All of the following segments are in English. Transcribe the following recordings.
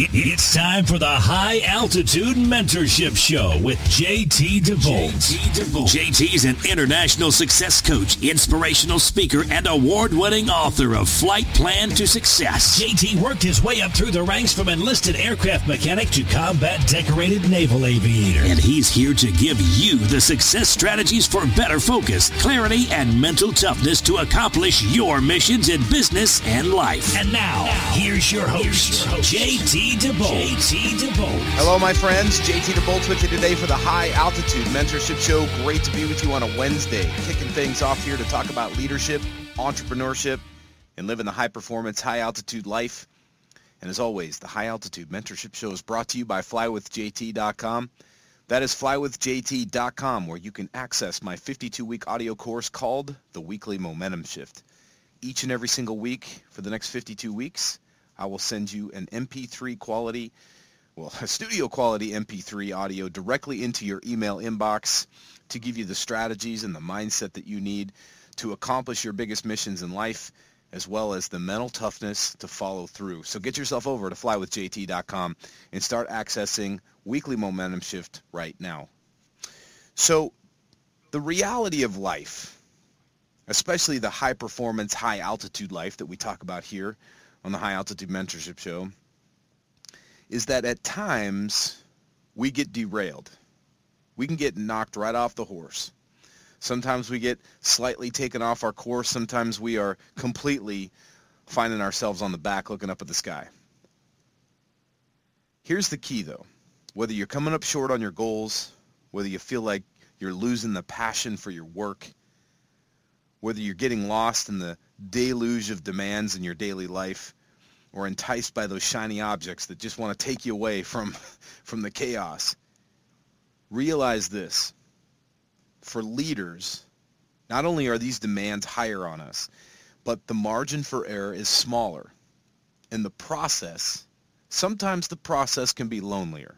It's time for the High Altitude Mentorship Show with J.T. DeBolt. J.T.'s an international success coach, inspirational speaker, and award-winning author of Flight Plan to Success. J.T. worked his way up through the ranks from enlisted aircraft mechanic to combat-decorated naval aviator. And he's here to give you the success strategies for better focus, clarity, and mental toughness to accomplish your missions in business and life. And now here's your host. J.T. DeBolt. Hello, my friends. J.T. DeBolt's with you today for the High Altitude Mentorship Show. Great to be with you on a Wednesday, kicking things off here to talk about leadership, entrepreneurship, and living the high-performance, high-altitude life. And as always, the High Altitude Mentorship Show is brought to you by FlyWithJT.com. That is FlyWithJT.com, where you can access my 52-week audio course called The Weekly Momentum Shift. Each and every single week for the next 52 weeks, I will send you an MP3 quality, studio quality MP3 audio directly into your email inbox to give you the strategies and the mindset that you need to accomplish your biggest missions in life, as well as the mental toughness to follow through. So get yourself over to flywithjt.com and start accessing Weekly Momentum Shift right now. So the reality of life, especially the high performance, high altitude life that we talk about here on the High Altitude Mentorship Show, is that at times we get derailed. We can get knocked right off the horse. Sometimes we get slightly taken off our course. Sometimes we are completely finding ourselves on the back looking up at the sky. Here's the key, though. Whether you're coming up short on your goals, whether you feel like you're losing the passion for your work, whether you're getting lost in the deluge of demands in your daily life, or enticed by those shiny objects that just want to take you away from the chaos, realize this. For leaders, not only are these demands higher on us, but the margin for error is smaller. And the process, sometimes the process can be lonelier.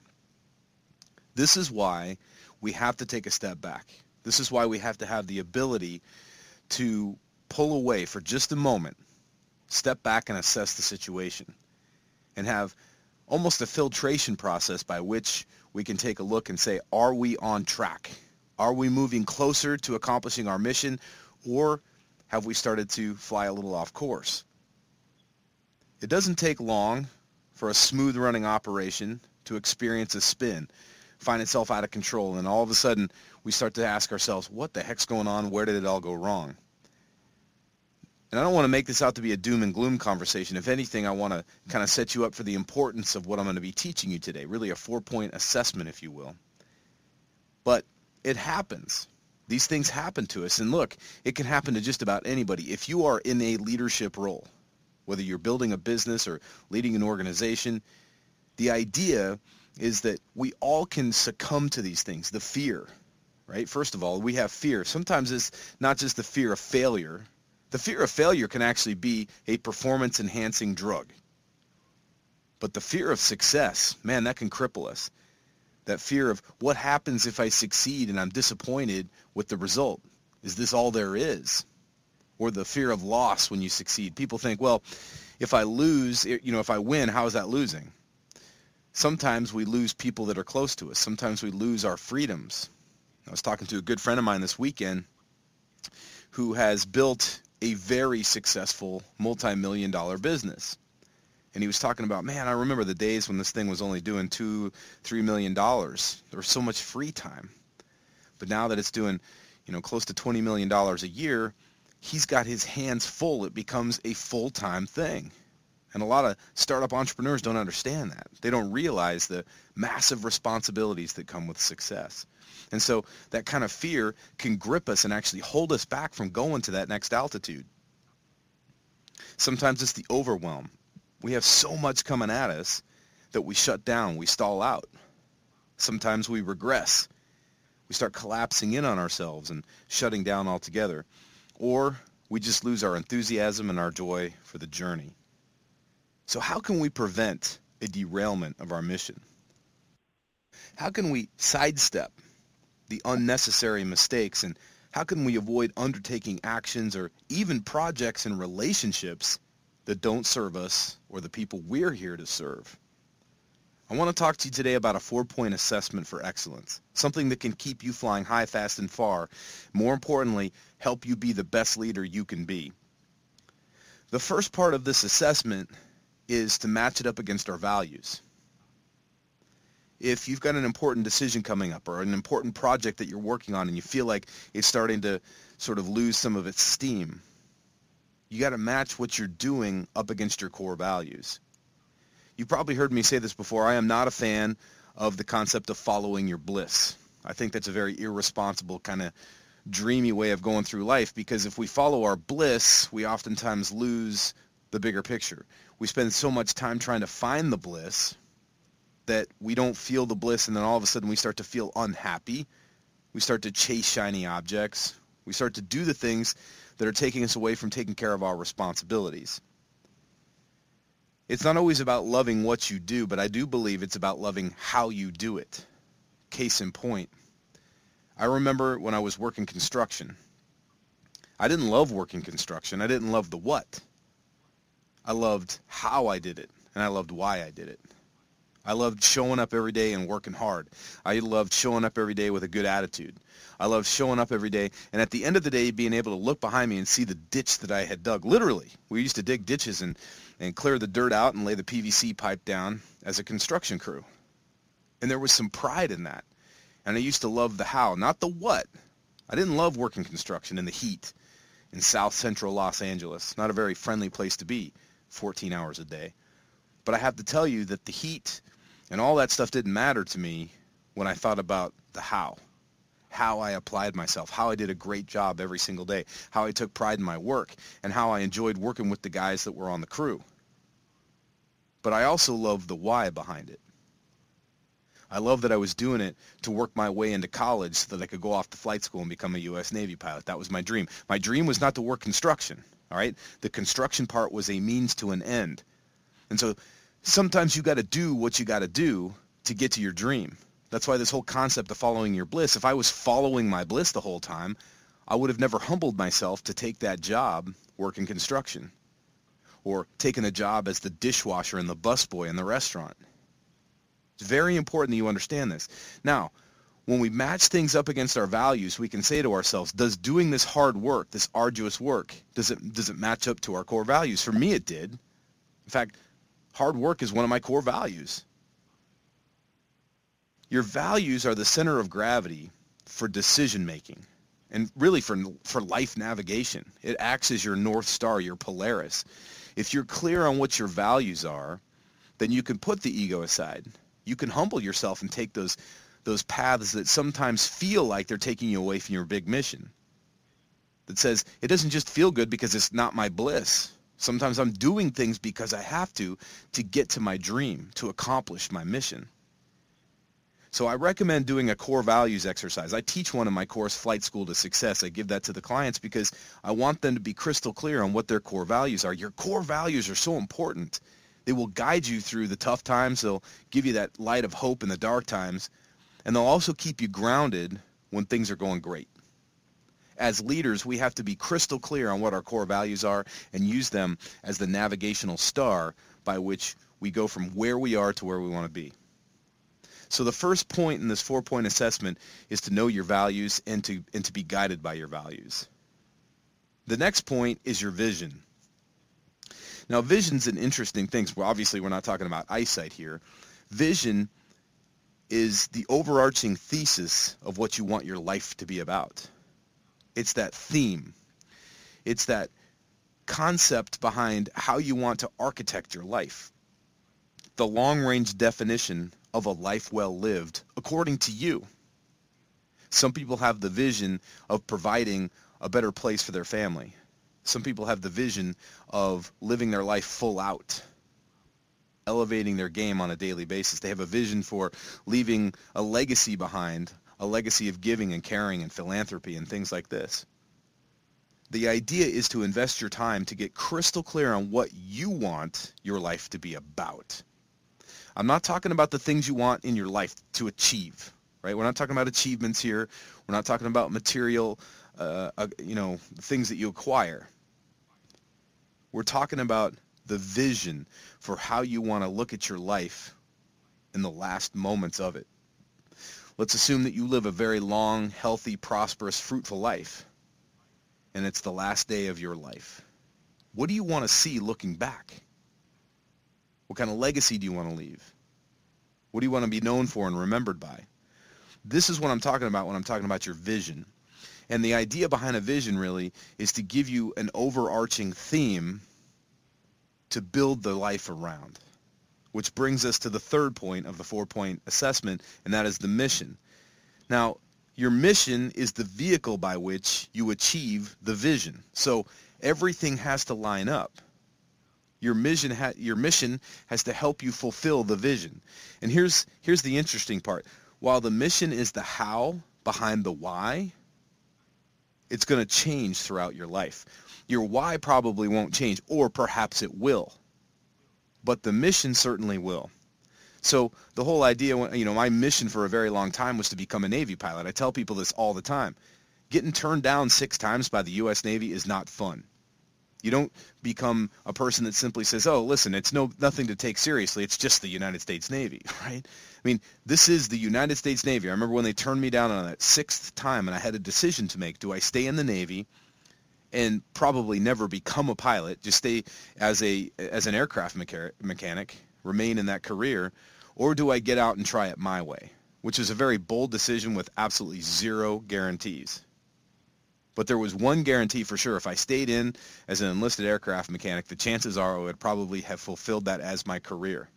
This is why we have to take a step back. This is why we have to have the ability to pull away for just a moment, step back and assess the situation, and have almost a filtration process by which we can take a look and say, are we on track? Are we moving closer to accomplishing our mission, or have we started to fly a little off course? It doesn't take long for a smooth running operation to experience a spin, find itself out of control, and all of a sudden we start to ask ourselves, what the heck's going on? Where did it all go wrong? And I don't want to make this out to be a doom and gloom conversation. If anything, I want to kind of set you up for the importance of what I'm going to be teaching you today, really a four-point assessment, if you will. But it happens. These things happen to us. And look, it can happen to just about anybody. If you are in a leadership role, whether you're building a business or leading an organization, the idea is that we all can succumb to these things, the fear, right? First of all, we have fear. Sometimes it's not just the fear of failure. The fear of failure can actually be a performance-enhancing drug. But the fear of success, man, that can cripple us. That fear of what happens if I succeed and I'm disappointed with the result? Is this all there is? Or the fear of loss when you succeed. People think, well, if I lose, if I win, how is that losing? Sometimes we lose people that are close to us. Sometimes we lose our freedoms. I was talking to a good friend of mine this weekend who has built a very successful multi-million-dollar business. And he was talking about, man, I remember the days when this thing was only doing $2-3 million. There was so much free time. But now that it's doing, close to $20 million a year, he's got his hands full. It becomes a full-time thing. And a lot of startup entrepreneurs don't understand that. They don't realize the massive responsibilities that come with success. And so that kind of fear can grip us and actually hold us back from going to that next altitude. Sometimes it's the overwhelm. We have so much coming at us that we shut down, we stall out. Sometimes we regress. We start collapsing in on ourselves and shutting down altogether. Or we just lose our enthusiasm and our joy for the journey. So how can we prevent a derailment of our mission? How can we sidestep the unnecessary mistakes, and how can we avoid undertaking actions or even projects and relationships that don't serve us or the people we're here to serve? I want to talk to you today about a 4-point assessment for excellence, something that can keep you flying high, fast, and far. More importantly, help you be the best leader you can be. The first part of this assessment is to match it up against our values. If you've got an important decision coming up or an important project that you're working on and you feel like it's starting to sort of lose some of its steam, you got to match what you're doing up against your core values. You've probably heard me say this before. I am not a fan of the concept of following your bliss. I think that's a very irresponsible, kind of dreamy way of going through life, because if we follow our bliss, we oftentimes lose the bigger picture. We spend so much time trying to find the bliss that we don't feel the bliss, and then all of a sudden we start to feel unhappy. We start to chase shiny objects. We start to do the things that are taking us away from taking care of our responsibilities. It's not always about loving what you do, but I do believe it's about loving how you do it. Case in point, I remember when I was working construction. I didn't love working construction. I didn't love the what. I loved how I did it, and I loved why I did it. I loved showing up every day and working hard. I loved showing up every day with a good attitude. I loved showing up every day, and at the end of the day, being able to look behind me and see the ditch that I had dug. Literally, we used to dig ditches and clear the dirt out and lay the PVC pipe down as a construction crew. And there was some pride in that. And I used to love the how, not the what. I didn't love working construction in the heat in South Central Los Angeles. Not a very friendly place to be. 14 hours a day. But I have to tell you that the heat and all that stuff didn't matter to me when I thought about the how I applied myself, how I did a great job every single day, how I took pride in my work, and how I enjoyed working with the guys that were on the crew. But I also loved the why behind it. I loved that I was doing it to work my way into college so that I could go off to flight school and become a U.S. Navy pilot. That was my dream. My dream was not to work construction. All right, the construction part was a means to an end. And so sometimes you got to do what you got to do to get to your dream. That's why this whole concept of following your bliss, if I was following my bliss the whole time, I would have never humbled myself to take that job working construction or taking a job as the dishwasher and the busboy in the restaurant. It's very important that you understand this. Now, when we match things up against our values, we can say to ourselves, does doing this hard work, this arduous work, does it match up to our core values? For me, it did. In fact, hard work is one of my core values. Your values are the center of gravity for decision making and really for life navigation. It acts as your North Star, your Polaris. If you're clear on what your values are, then you can put the ego aside. You can humble yourself and take those paths that sometimes feel like they're taking you away from your big mission. That says, it doesn't just feel good because it's not my bliss. Sometimes I'm doing things because I have to get to my dream, to accomplish my mission. So I recommend doing a core values exercise. I teach one in my course, Flight School to Success. I give that to the clients because I want them to be crystal clear on what their core values are. Your core values are so important. They will guide you through the tough times. They'll give you that light of hope in the dark times. And they'll also keep you grounded when things are going great. As leaders, we have to be crystal clear on what our core values are and use them as the navigational star by which we go from where we are to where we want to be. So the first point in this 4-point assessment is to know your values and to be guided by your values. The next point is your vision. Now, vision's an interesting thing. Well, obviously, we're not talking about eyesight here. Vision is the overarching thesis of what you want your life to be about. It's that theme. It's that concept behind how you want to architect your life. The long-range definition of a life well lived, according to you. Some people have the vision of providing a better place for their family. Some people have the vision of living their life full out, elevating their game on a daily basis. They have a vision for leaving a legacy behind, a legacy of giving and caring and philanthropy and things like this. The idea is to invest your time to get crystal clear on what you want your life to be about. I'm not talking about the things you want in your life to achieve, right? We're not talking about achievements here. We're not talking about material, things that you acquire. We're talking about the vision for how you want to look at your life in the last moments of it. Let's assume that you live a very long, healthy, prosperous, fruitful life, and it's the last day of your life. What do you want to see looking back? What kind of legacy do you want to leave? What do you want to be known for and remembered by? This is what I'm talking about when I'm talking about your vision. And the idea behind a vision really is to give you an overarching theme to build the life around, which brings us to the third point of the four-point assessment, and that is the mission. Now, your mission is the vehicle by which you achieve the vision. So everything has to line up. Your mission has to help you fulfill the vision. And here's the interesting part. While the mission is the how behind the why, it's going to change throughout your life. Your why probably won't change, or perhaps it will. But the mission certainly will. So the whole idea, my mission for a very long time was to become a Navy pilot. I tell people this all the time. Getting turned down 6 times by the U.S. Navy is not fun. You don't become a person that simply says, oh, listen, it's nothing to take seriously. It's just the United States Navy, right? I mean, this is the United States Navy. I remember when they turned me down on that 6th time, and I had a decision to make. Do I stay in the Navy and probably never become a pilot, just stay as an aircraft mechanic, remain in that career, or do I get out and try it my way? Which is a very bold decision with absolutely zero guarantees. But there was one guarantee for sure. If I stayed in as an enlisted aircraft mechanic, the chances are I would probably have fulfilled that as my career.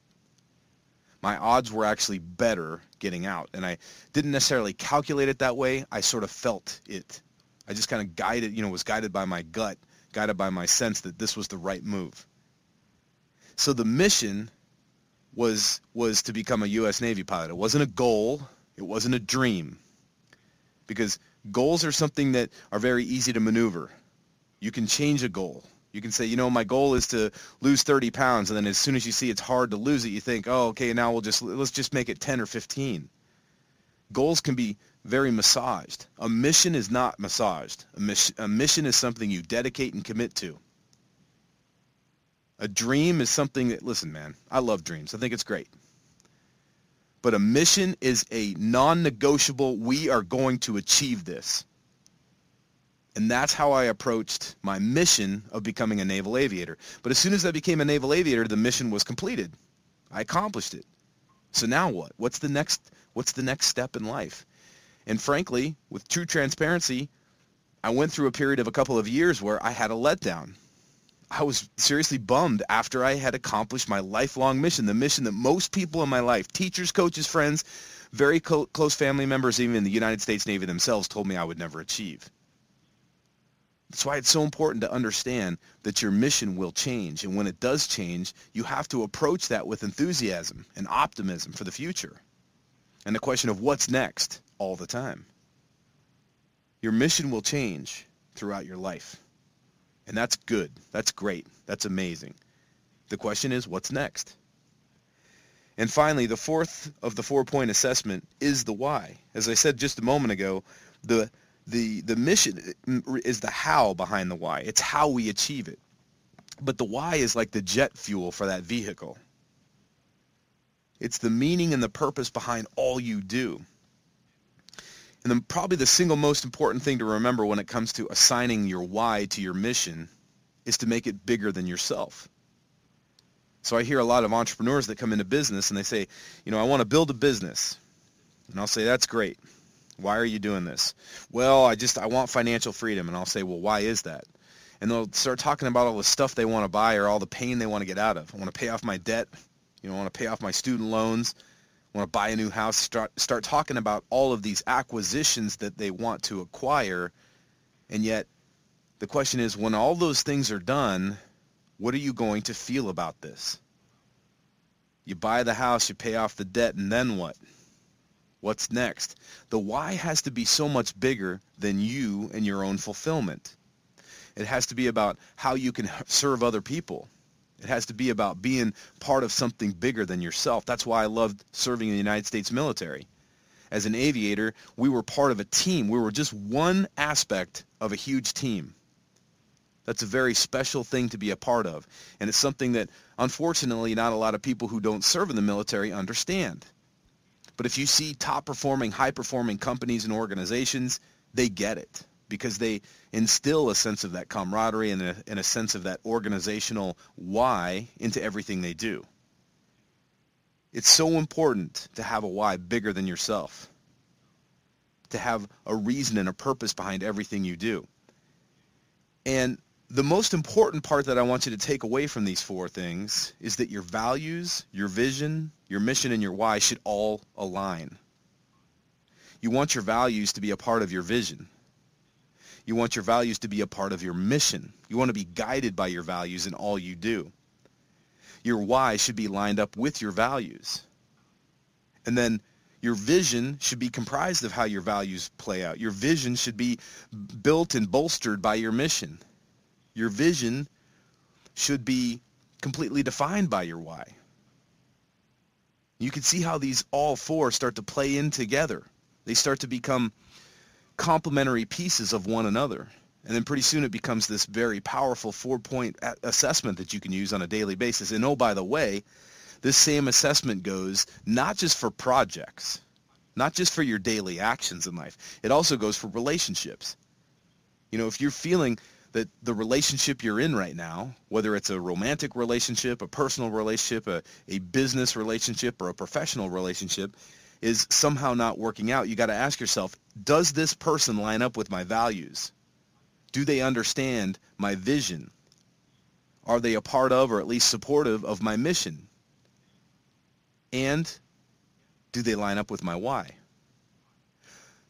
My odds were actually better getting out, and I didn't necessarily calculate it that way. I sort of felt it. I just kind of was guided by my gut, guided by my sense that this was the right move. So the mission was to become a U.S. Navy pilot. It wasn't a goal. It wasn't a dream. Because goals are something that are very easy to maneuver. You can change a goal. You can say, my goal is to lose 30 pounds, and then as soon as you see it's hard to lose it, you think, oh, okay, now let's just make it 10 or 15. Goals can be very massaged. A mission is not massaged. A mission is something you dedicate and commit to. A dream is something that, listen, man, I love dreams. I think it's great. But a mission is a non-negotiable, we are going to achieve this. And that's how I approached my mission of becoming a naval aviator. But as soon as I became a naval aviator, the mission was completed. I accomplished it. So now what? What's the next step in life? And frankly, with true transparency, I went through a period of a couple of years where I had a letdown. I was seriously bummed after I had accomplished my lifelong mission, the mission that most people in my life, teachers, coaches, friends, very close family members, even in the United States Navy themselves, told me I would never achieve. That's why it's so important to understand that your mission will change. And when it does change, you have to approach that with enthusiasm and optimism for the future. And the question of what's next all the time. Your mission will change throughout your life. And that's good. That's great. That's amazing. The question is, what's next? And finally, the fourth of the four-point assessment is the why. As I said just a moment ago, the mission is the how behind the why. It's how we achieve it. But the why is like the jet fuel for that vehicle. It's the meaning and the purpose behind all you do. And then probably the single most important thing to remember when it comes to assigning your why to your mission is to make it bigger than yourself. So I hear a lot of entrepreneurs that come into business and they say, I want to build a business. And I'll say, that's great. Why are you doing this? Well, I want financial freedom. And I'll say, well, why is that? and they'll start talking about all the stuff they want to buy or all the pain they want to get out of. I want to pay off my debt. You know, I want to pay off my student loans. I want to buy a new house. Start talking about all of these acquisitions that they want to acquire, and yet the question is, when all those things are done, what are you going to feel about this? You buy the house, you pay off the debt, and then what? What's next? The why has to be so much bigger than you and your own fulfillment. It has to be about how you can serve other people. It has to be about being part of something bigger than yourself. That's why I loved serving in the United States military. As an aviator, we were part of a team. We were just one aspect of a huge team. That's a very special thing to be a part of. And it's something that, unfortunately, not a lot of people who don't serve in the military understand. But if you see top-performing, high-performing companies and organizations, they get it because they instill a sense of that camaraderie and a sense of that organizational why into everything they do. It's so important to have a why bigger than yourself, to have a reason and a purpose behind everything you do. And the most important part that I want you to take away from these four things is that your values, your vision, your mission, and your why should all align. You want your values to be a part of your vision. You want your values to be a part of your mission. You want to be guided by your values in all you do. Your why should be lined up with your values. And then your vision should be comprised of how your values play out. Your vision should be built and bolstered by your mission. Your vision should be completely defined by your why. You can see how these all four start to play in together. They start to become complementary pieces of one another. And then pretty soon it becomes this very powerful four-point assessment that you can use on a daily basis. And oh, by the way, this same assessment goes not just for projects, not just for your daily actions in life. It also goes for relationships. You know, if you're feeling that the relationship you're in right now, whether it's a romantic relationship, a personal relationship, a business relationship, or a professional relationship, is somehow not working out, you got to ask yourself, does this person line up with my values? Do they understand my vision? Are they a part of or at least supportive of my mission? And do they line up with my why?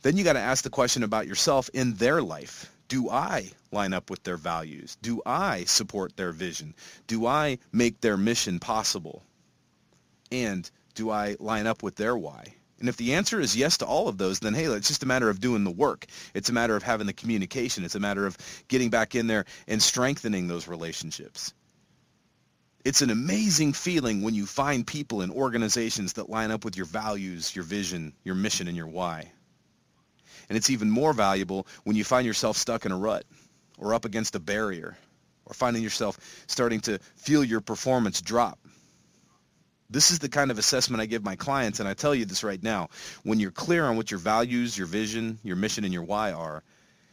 Then you got to ask the question about yourself in their life. Do I line up with their values? Do I support their vision? Do I make their mission possible? And do I line up with their why? And if the answer is yes to all of those, then hey, it's just a matter of doing the work. It's a matter of having the communication. It's a matter of getting back in there and strengthening those relationships. It's an amazing feeling when you find people and organizations that line up with your values, your vision, your mission, and your why. And it's even more valuable when you find yourself stuck in a rut or up against a barrier or finding yourself starting to feel your performance drop. This is the kind of assessment I give my clients, and I tell you this right now. When you're clear on what your values, your vision, your mission, and your why are,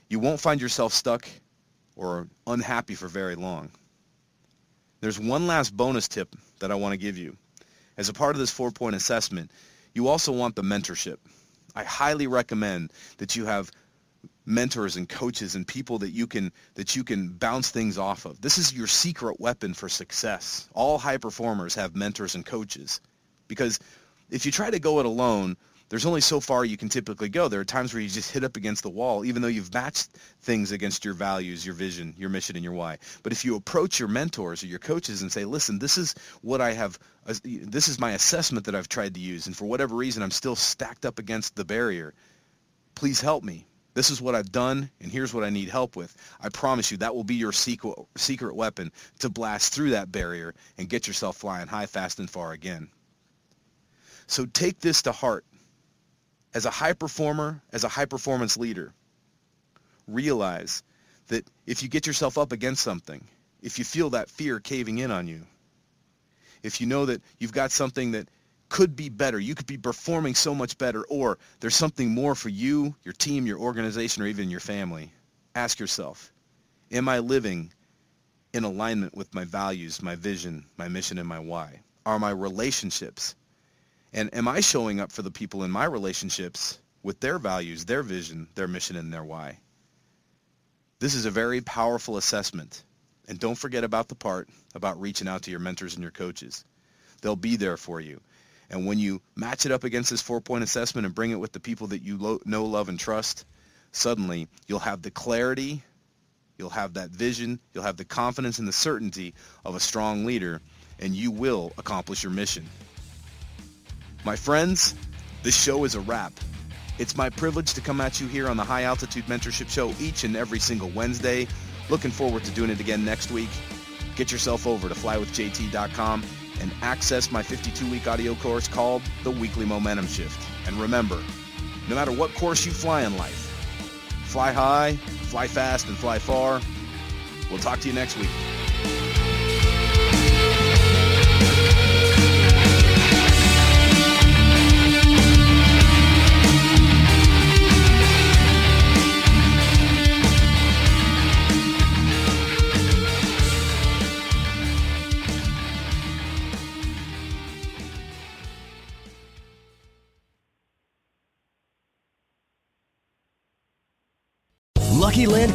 you won't find yourself stuck or unhappy for very long. There's one last bonus tip that I want to give you. As a part of this four-point assessment, you also want the mentorship. I highly recommend that you have mentors and coaches and people that you can bounce things off of. This is your secret weapon for success. All high performers have mentors and coaches, because if you try to go it alone, there's only so far you can typically go. There are times where you just hit up against the wall, even though you've matched things against your values, your vision, your mission, and your why. But if you approach your mentors or your coaches and say, listen, this is my assessment that I've tried to use, and for whatever reason, I'm still stacked up against the barrier. Please help me. This is what I've done, and here's what I need help with. I promise you that will be your secret weapon to blast through that barrier and get yourself flying high, fast, and far again. So take this to heart. As a high performer, as a high-performance leader, realize that if you get yourself up against something, if you feel that fear caving in on you, if you know that you've got something that could be better, you could be performing so much better, or there's something more for you, your team, your organization, or even your family, ask yourself, am I living in alignment with my values, my vision, my mission, and my why? Are my relationships? And am I showing up for the people in my relationships with their values, their vision, their mission, and their why? This is a very powerful assessment. And don't forget about the part about reaching out to your mentors and your coaches. They'll be there for you. And when you match it up against this four-point assessment and bring it with the people that you know, love, and trust, suddenly you'll have the clarity, you'll have that vision, you'll have the confidence and the certainty of a strong leader, and you will accomplish your mission. My friends, this show is a wrap. It's my privilege to come at you here on the High Altitude Mentorship Show each and every single Wednesday. Looking forward to doing it again next week. Get yourself over to FlyWithJT.com and access my 52-week audio course called The Weekly Momentum Shift. And remember, no matter what course you fly in life, fly high, fly fast, and fly far. We'll talk to you next week. Lucky Land